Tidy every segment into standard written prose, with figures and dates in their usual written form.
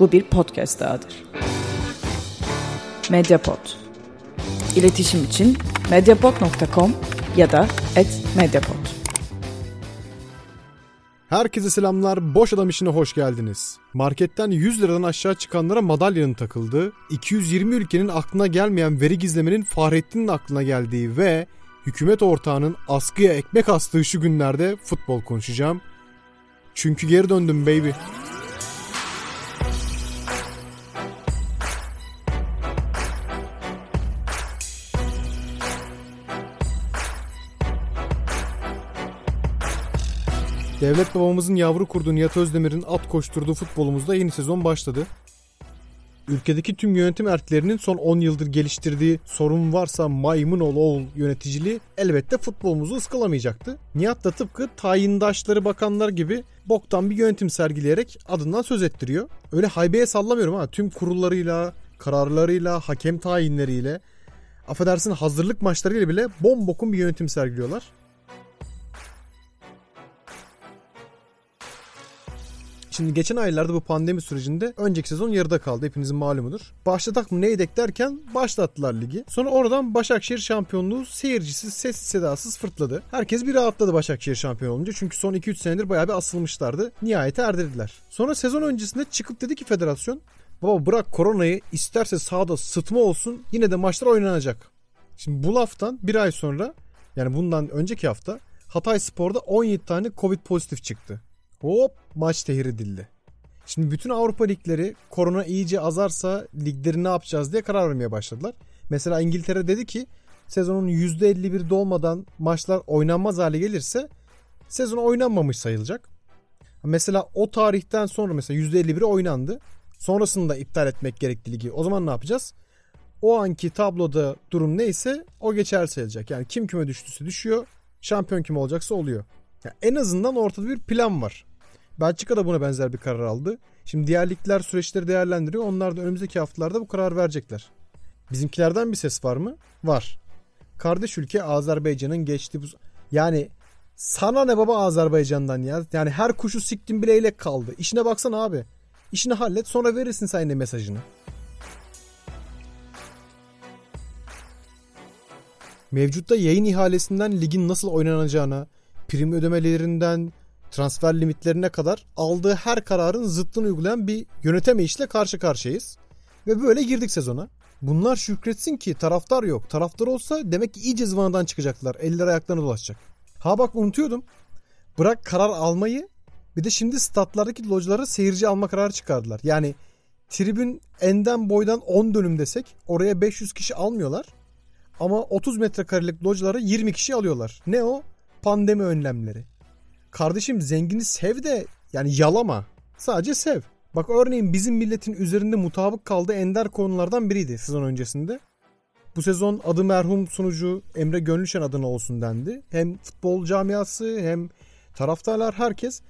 Bu bir podcast dahadır. Mediapod. İletişim için mediapod.com ya da @mediapod. Herkese selamlar, Boş Adam İşine hoş geldiniz. Marketten 100 liradan aşağı çıkanlara madalyanın takıldığı, 220 ülkenin aklına gelmeyen veri gizlemenin Fahrettin'in aklına geldiği ve hükümet ortağının askıya ekmek astığı şu günlerde futbol konuşacağım. Çünkü geri döndüm baby. Devlet babamızın yavru kurdu Nihat Özdemir'in at koşturduğu futbolumuzda yeni sezon başladı. Ülkedeki tüm yönetim erklerinin son 10 yıldır geliştirdiği sorun varsa maymun ol yöneticiliği elbette futbolumuzu ıskalamayacaktı. Nihat da tıpkı tayindaşları bakanlar gibi boktan bir yönetim sergileyerek adından söz ettiriyor. Öyle haybeye sallamıyorum ha, tüm kurullarıyla, kararlarıyla, hakem tayinleriyle, affedersin hazırlık maçlarıyla bile bombokun bir yönetim sergiliyorlar. Şimdi geçen aylarda bu pandemi sürecinde önceki sezon yarıda kaldı. Hepinizin malumudur. Başlatak mı neydek derken başlattılar ligi. Sonra oradan Başakşehir şampiyonluğu seyircisiz, sessiz sedasız fırtladı. Herkes bir rahatladı Başakşehir şampiyon olunca. Çünkü son 2-3 senedir bayağı bir asılmışlardı. Nihayete erdirdiler. Sonra sezon öncesinde çıkıp dedi ki federasyon, baba bırak koronayı, isterse sahada sıtma olsun yine de maçlar oynanacak. Şimdi bu laftan bir ay sonra, yani bundan önceki hafta Hatayspor'da 17 tane Covid pozitif çıktı. Hop, maç tehir edildi. Şimdi bütün Avrupa ligleri korona iyice azarsa ligleri ne yapacağız diye karar vermeye başladılar. Mesela İngiltere dedi ki sezonun %51'i dolmadan maçlar oynanmaz hale gelirse sezon oynanmamış sayılacak. Mesela o tarihten sonra mesela %51'i oynandı. Sonrasında iptal etmek gerekti ligi. O zaman ne yapacağız? O anki tabloda durum neyse o geçerli sayılacak. Yani kim küme düştüyse düşüyor, şampiyon kim olacaksa oluyor. Yani en azından ortada bir plan var. Belçika da buna benzer bir karar aldı. Şimdi diğer ligler süreçleri değerlendiriyor. Onlar da önümüzdeki haftalarda bu karar verecekler. Bizimkilerden bir ses var mı? Var. Kardeş ülke Azerbaycan'ın geçtiği bu... Yani sana ne baba Azerbaycan'dan ya? Yani her kuşu siktin bile elek kaldı. İşine baksana abi. İşini hallet, sonra verirsin sen de mesajını. Mevcutta yayın ihalesinden ligin nasıl oynanacağına, prim ödemelerinden transfer limitlerine kadar aldığı her kararın zıttını uygulayan bir yönetemeyişle karşı karşıyayız. Ve böyle girdik sezona. Bunlar şükretsin ki taraftar yok. Taraftar olsa demek ki iyice zıvanadan çıkacaklar. Eller ayaklarına dolaşacak. Ha bak, unutuyordum. Bırak karar almayı, bir de şimdi statlardaki localara seyirci alma kararı çıkardılar. Yani tribün enden boydan 10 dönüm desek oraya 500 kişi almıyorlar. Ama 30 metrekarelik localara 20 kişi alıyorlar. Ne o? Pandemi önlemleri. Kardeşim zengini sev de yani yalama. Sadece sev. Bak örneğin bizim milletin üzerinde mutabık kaldığı ender konulardan biriydi sezon öncesinde. Bu sezon adı merhum sunucu Emre Gönlüşen adına olsun dendi. Hem futbol camiası hem taraftarlar, herkes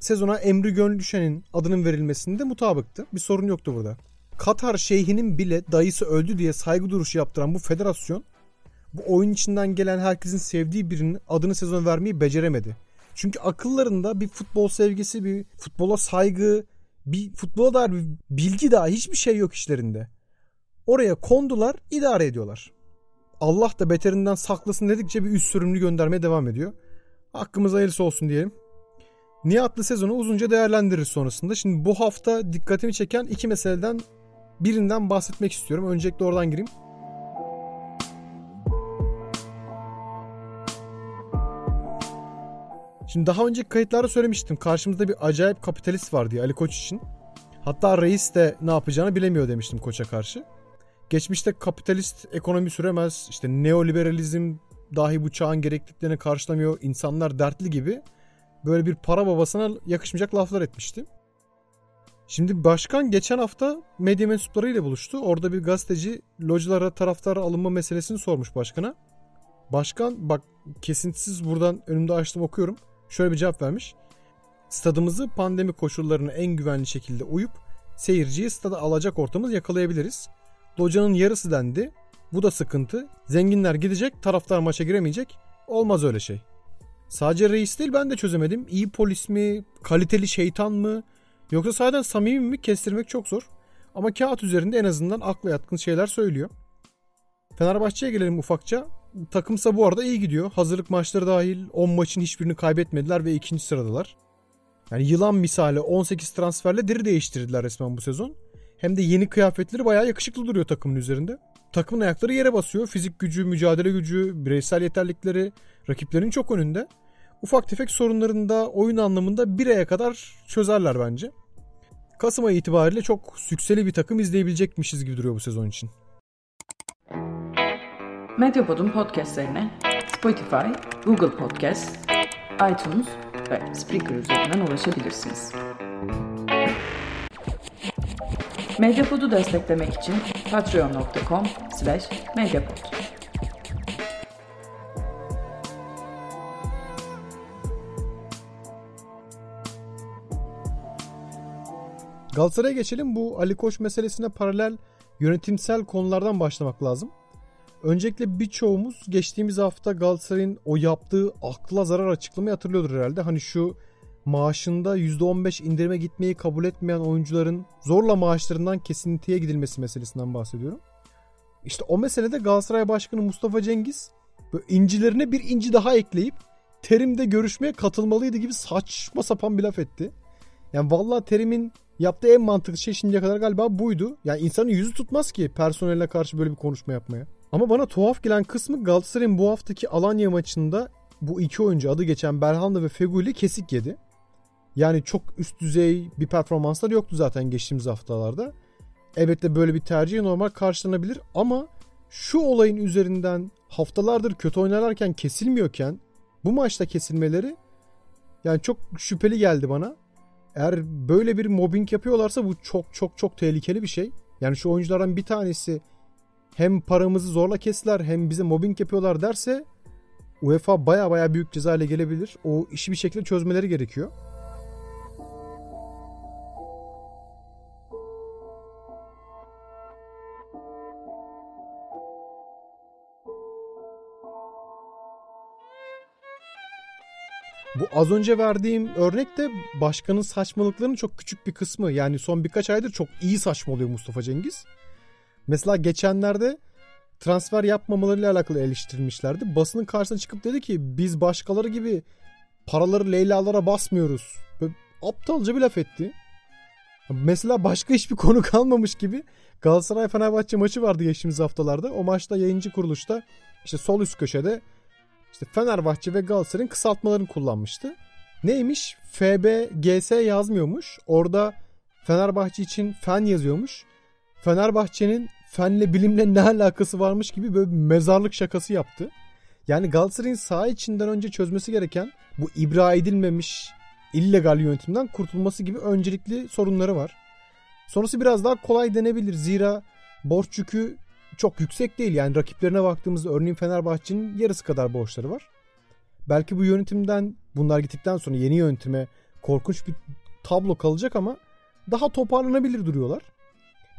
sezona Emre Gönlüşen'in adının verilmesinde mutabıktı. Bir sorun yoktu burada. Katar şeyhinin bile dayısı öldü diye saygı duruşu yaptıran bu federasyon, bu oyun içinden gelen herkesin sevdiği birinin adını sezon vermeyi beceremedi. Çünkü akıllarında bir futbol sevgisi, bir futbola saygı, bir futbola dair bir bilgi daha hiçbir şey yok işlerinde. Oraya kondular, idare ediyorlar. Allah da beterinden saklasın dedikçe bir üst sürümlü göndermeye devam ediyor. Hakkımız hayırlısı olsun diyelim. Nihat'lı sezonu uzunca değerlendiririz sonrasında. Şimdi bu hafta dikkatimi çeken iki meseleden birinden bahsetmek istiyorum. Öncelikle oradan gireyim. Şimdi daha önceki kayıtlarda söylemiştim. Karşımızda bir acayip kapitalist var diye Ali Koç için. Hatta reis de ne yapacağını bilemiyor demiştim Koç'a karşı. Geçmişte kapitalist ekonomi süremez, işte neoliberalizm dahi bu çağın gerekliliklerini karşılamıyor, insanlar dertli gibi böyle bir para babasına yakışmayacak laflar etmişti. Şimdi başkan geçen hafta medya mensuplarıyla buluştu. Orada bir gazeteci localara, taraftara alınma meselesini sormuş başkana. Başkan bak kesintisiz buradan önümde açtım okuyorum. Şöyle bir cevap vermiş. Stadımızı pandemi koşullarına en güvenli şekilde uyup seyirciyi stada alacak ortamı yakalayabiliriz. Locanın yarısı dendi. Bu da sıkıntı. Zenginler gidecek, taraftar maça giremeyecek. Olmaz öyle şey. Sadece reis değil, ben de çözemedim. İyi polis mi? Kaliteli şeytan mı? Yoksa sahiden samimi mi kestirmek çok zor. Ama kağıt üzerinde en azından akla yatkın şeyler söylüyor. Fenerbahçe'ye gelelim ufakça. Takımsa bu arada iyi gidiyor. Hazırlık maçları dahil 10 maçın hiçbirini kaybetmediler ve 2. sıradalar. Yani yılan misali 18 transferle diri değiştirdiler resmen bu sezon. Hem de yeni kıyafetleri bayağı yakışıklı duruyor takımın üzerinde. Takımın ayakları yere basıyor. Fizik gücü, mücadele gücü, bireysel yeterlikleri rakiplerin çok önünde. Ufak tefek sorunlarını da oyun anlamında bir aya kadar çözerler bence. Kasım ayı itibariyle çok sükseli bir takım izleyebilecekmişiz gibi duruyor bu sezon için. Mediapod'un podcastlerine Spotify, Google Podcast, iTunes ve Spreaker üzerinden ulaşabilirsiniz. Mediapod'u desteklemek için patreon.com/mediapod. Galatasaray'a geçelim. Bu Ali Koç meselesine paralel yönetimsel konulardan başlamak lazım. Öncelikle birçoğumuz geçtiğimiz hafta Galatasaray'ın o yaptığı akla zarar açıklamayı hatırlıyordur herhalde. Hani şu maaşında %15 indirime gitmeyi kabul etmeyen oyuncuların zorla maaşlarından kesintiye gidilmesi meselesinden bahsediyorum. İşte o meselede Galatasaray Başkanı Mustafa Cengiz incilerine bir inci daha ekleyip Terim'de görüşmeye katılmalıydı gibi saçma sapan bir laf etti. Yani vallahi Terim'in yaptığı en mantıklı şey şimdiye kadar galiba buydu. Yani insanın yüzü tutmaz ki personeline karşı böyle bir konuşma yapmaya. Ama bana tuhaf gelen kısmı Galatasaray'ın bu haftaki Alanya maçında bu iki oyuncu adı geçen Berhanda ve Feghouli kesik yedi. Yani çok üst düzey bir performanslar yoktu zaten geçtiğimiz haftalarda. Elbette böyle bir tercih normal karşılanabilir ama şu olayın üzerinden haftalardır kötü oynarken kesilmiyorken bu maçta kesilmeleri yani çok şüpheli geldi bana. Eğer böyle bir mobbing yapıyorlarsa bu çok tehlikeli bir şey. Yani şu oyunculardan bir tanesi hem paramızı zorla kestiler hem bize mobbing yapıyorlar derse UEFA baya büyük ceza ile gelebilir. O işi bir şekilde çözmeleri gerekiyor. Bu az önce verdiğim örnek de başkanın saçmalıklarının çok küçük bir kısmı. Yani son birkaç aydır çok iyi saçmalıyor Mustafa Cengiz. Mesela geçenlerde transfer yapmamalarıyla alakalı eleştirilmişlerdi. Basının karşısına çıkıp dedi ki biz başkaları gibi paraları leylalara basmıyoruz. Böyle aptalca bir laf etti. Mesela başka hiçbir konu kalmamış gibi Galatasaray Fenerbahçe maçı vardı geçtiğimiz haftalarda. O maçta yayıncı kuruluşta işte sol üst köşede Fenerbahçe ve Galatasaray'ın kısaltmalarını kullanmıştı. Neymiş? FBGS yazmıyormuş. Orada Fenerbahçe için fen yazıyormuş. Fenerbahçe'nin fenle bilimle ne alakası varmış gibi böyle bir mezarlık şakası yaptı. Yani Galatasaray'ın saha içinden önce çözmesi gereken bu ibra edilmemiş illegal yönetimden kurtulması gibi öncelikli sorunları var. Sonrası biraz daha kolay denebilir. Zira borç yükü çok yüksek değil. Yani rakiplerine baktığımızda örneğin Fenerbahçe'nin yarısı kadar borçları var. Belki bu yönetimden bunlar gittikten sonra yeni yönetime korkunç bir tablo kalacak ama daha toparlanabilir duruyorlar.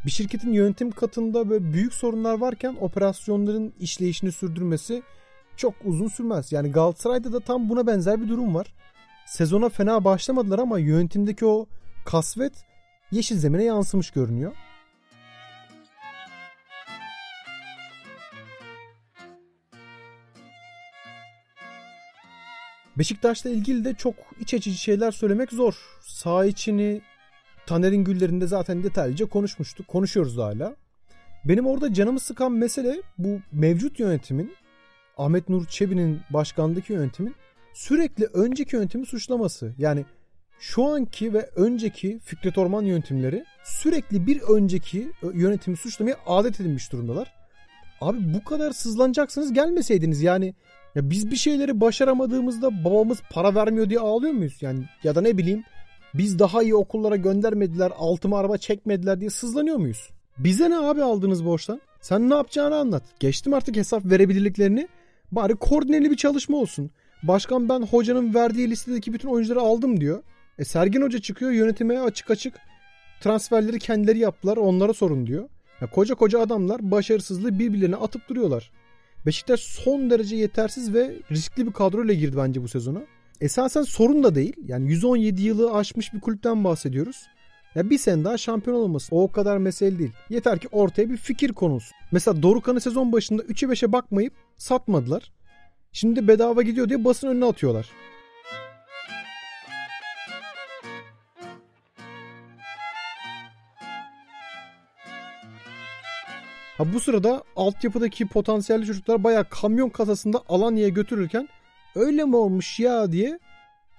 Bir şirketin yönetim katında böyle büyük sorunlar varken operasyonların işleyişini sürdürmesi çok uzun sürmez. Yani Galatasaray'da da tam buna benzer bir durum var. Sezona fena başlamadılar ama yönetimdeki o kasvet yeşil zemine yansımış görünüyor. Beşiktaş'la ilgili de çok iç açıcı şeyler söylemek zor. Saha içini Taner'in güllerinde zaten detaylıca konuşmuştuk. Konuşuyoruz hala. Benim orada canımı sıkan mesele bu mevcut yönetimin, Ahmet Nur Çebi'nin başkanlığındaki yönetimin sürekli önceki yönetimi suçlaması. Yani şu anki ve önceki Fikret Orman yönetimleri sürekli bir önceki yönetimi suçlamaya adet edinmiş durumdalar. Abi bu kadar sızlanacaksanız gelmeseydiniz yani. Ya biz bir şeyleri başaramadığımızda babamız para vermiyor diye ağlıyor muyuz? Yani ya da ne bileyim biz daha iyi okullara göndermediler, altıma araba çekmediler diye sızlanıyor muyuz? Bize ne abi aldığınız borçtan? Sen ne yapacağını anlat. Geçtim artık hesap verebilirliklerini. Bari koordineli bir çalışma olsun. Başkan ben hocanın verdiği listedeki bütün oyuncuları aldım diyor. Sergen Hoca çıkıyor yönetime açık açık transferleri kendileri yaptılar onlara sorun diyor. Ya koca adamlar başarısızlığı birbirlerine atıp duruyorlar. Beşiktaş son derece yetersiz ve riskli bir kadroyla girdi bence bu sezona. Esasen sorun da değil. Yani 117 yılı aşmış bir kulüpten bahsediyoruz. Ya bir sene daha şampiyon olması o kadar mesele değil. Yeter ki ortaya bir fikir konusu. Mesela Dorukhan'ı sezon başında 3'e 5'e bakmayıp satmadılar. Şimdi de bedava gidiyor diye basın önüne atıyorlar. Ha bu sırada altyapıdaki potansiyelli çocuklar bayağı kamyon kasasında Alanya'ya götürürken öyle mi olmuş ya diye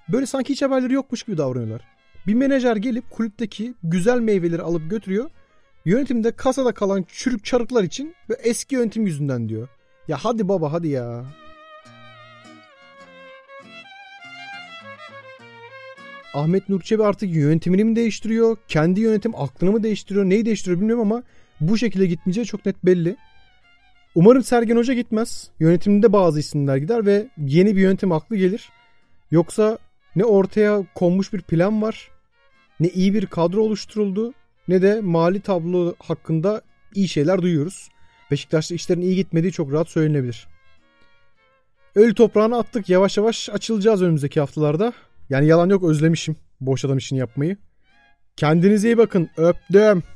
böyle sanki hiç haberleri yokmuş gibi davranıyorlar. Bir menajer gelip kulüpteki güzel meyveleri alıp götürüyor. Yönetimde kasada kalan çürük çarıklar için ve eski yönetim yüzünden diyor. Ya hadi baba hadi ya. Ahmet Nur Çebi artık yönetimini mi değiştiriyor? Kendi yönetim aklını mı değiştiriyor? Neyi değiştiriyor bilmiyorum ama bu şekilde gitmeyeceği çok net belli. Umarım Sergen Hoca gitmez. Yönetimde bazı isimler gider ve yeni bir yönetim aklı gelir. Yoksa ne ortaya konmuş bir plan var, ne iyi bir kadro oluşturuldu, ne de mali tablo hakkında iyi şeyler duyuyoruz. Beşiktaş'ta işlerin iyi gitmediği çok rahat söylenebilir. Ölü toprağını attık. Yavaş yavaş açılacağız önümüzdeki haftalarda. Yani yalan yok özlemişim boş adam işini yapmayı. Kendinize iyi bakın. Öptüm.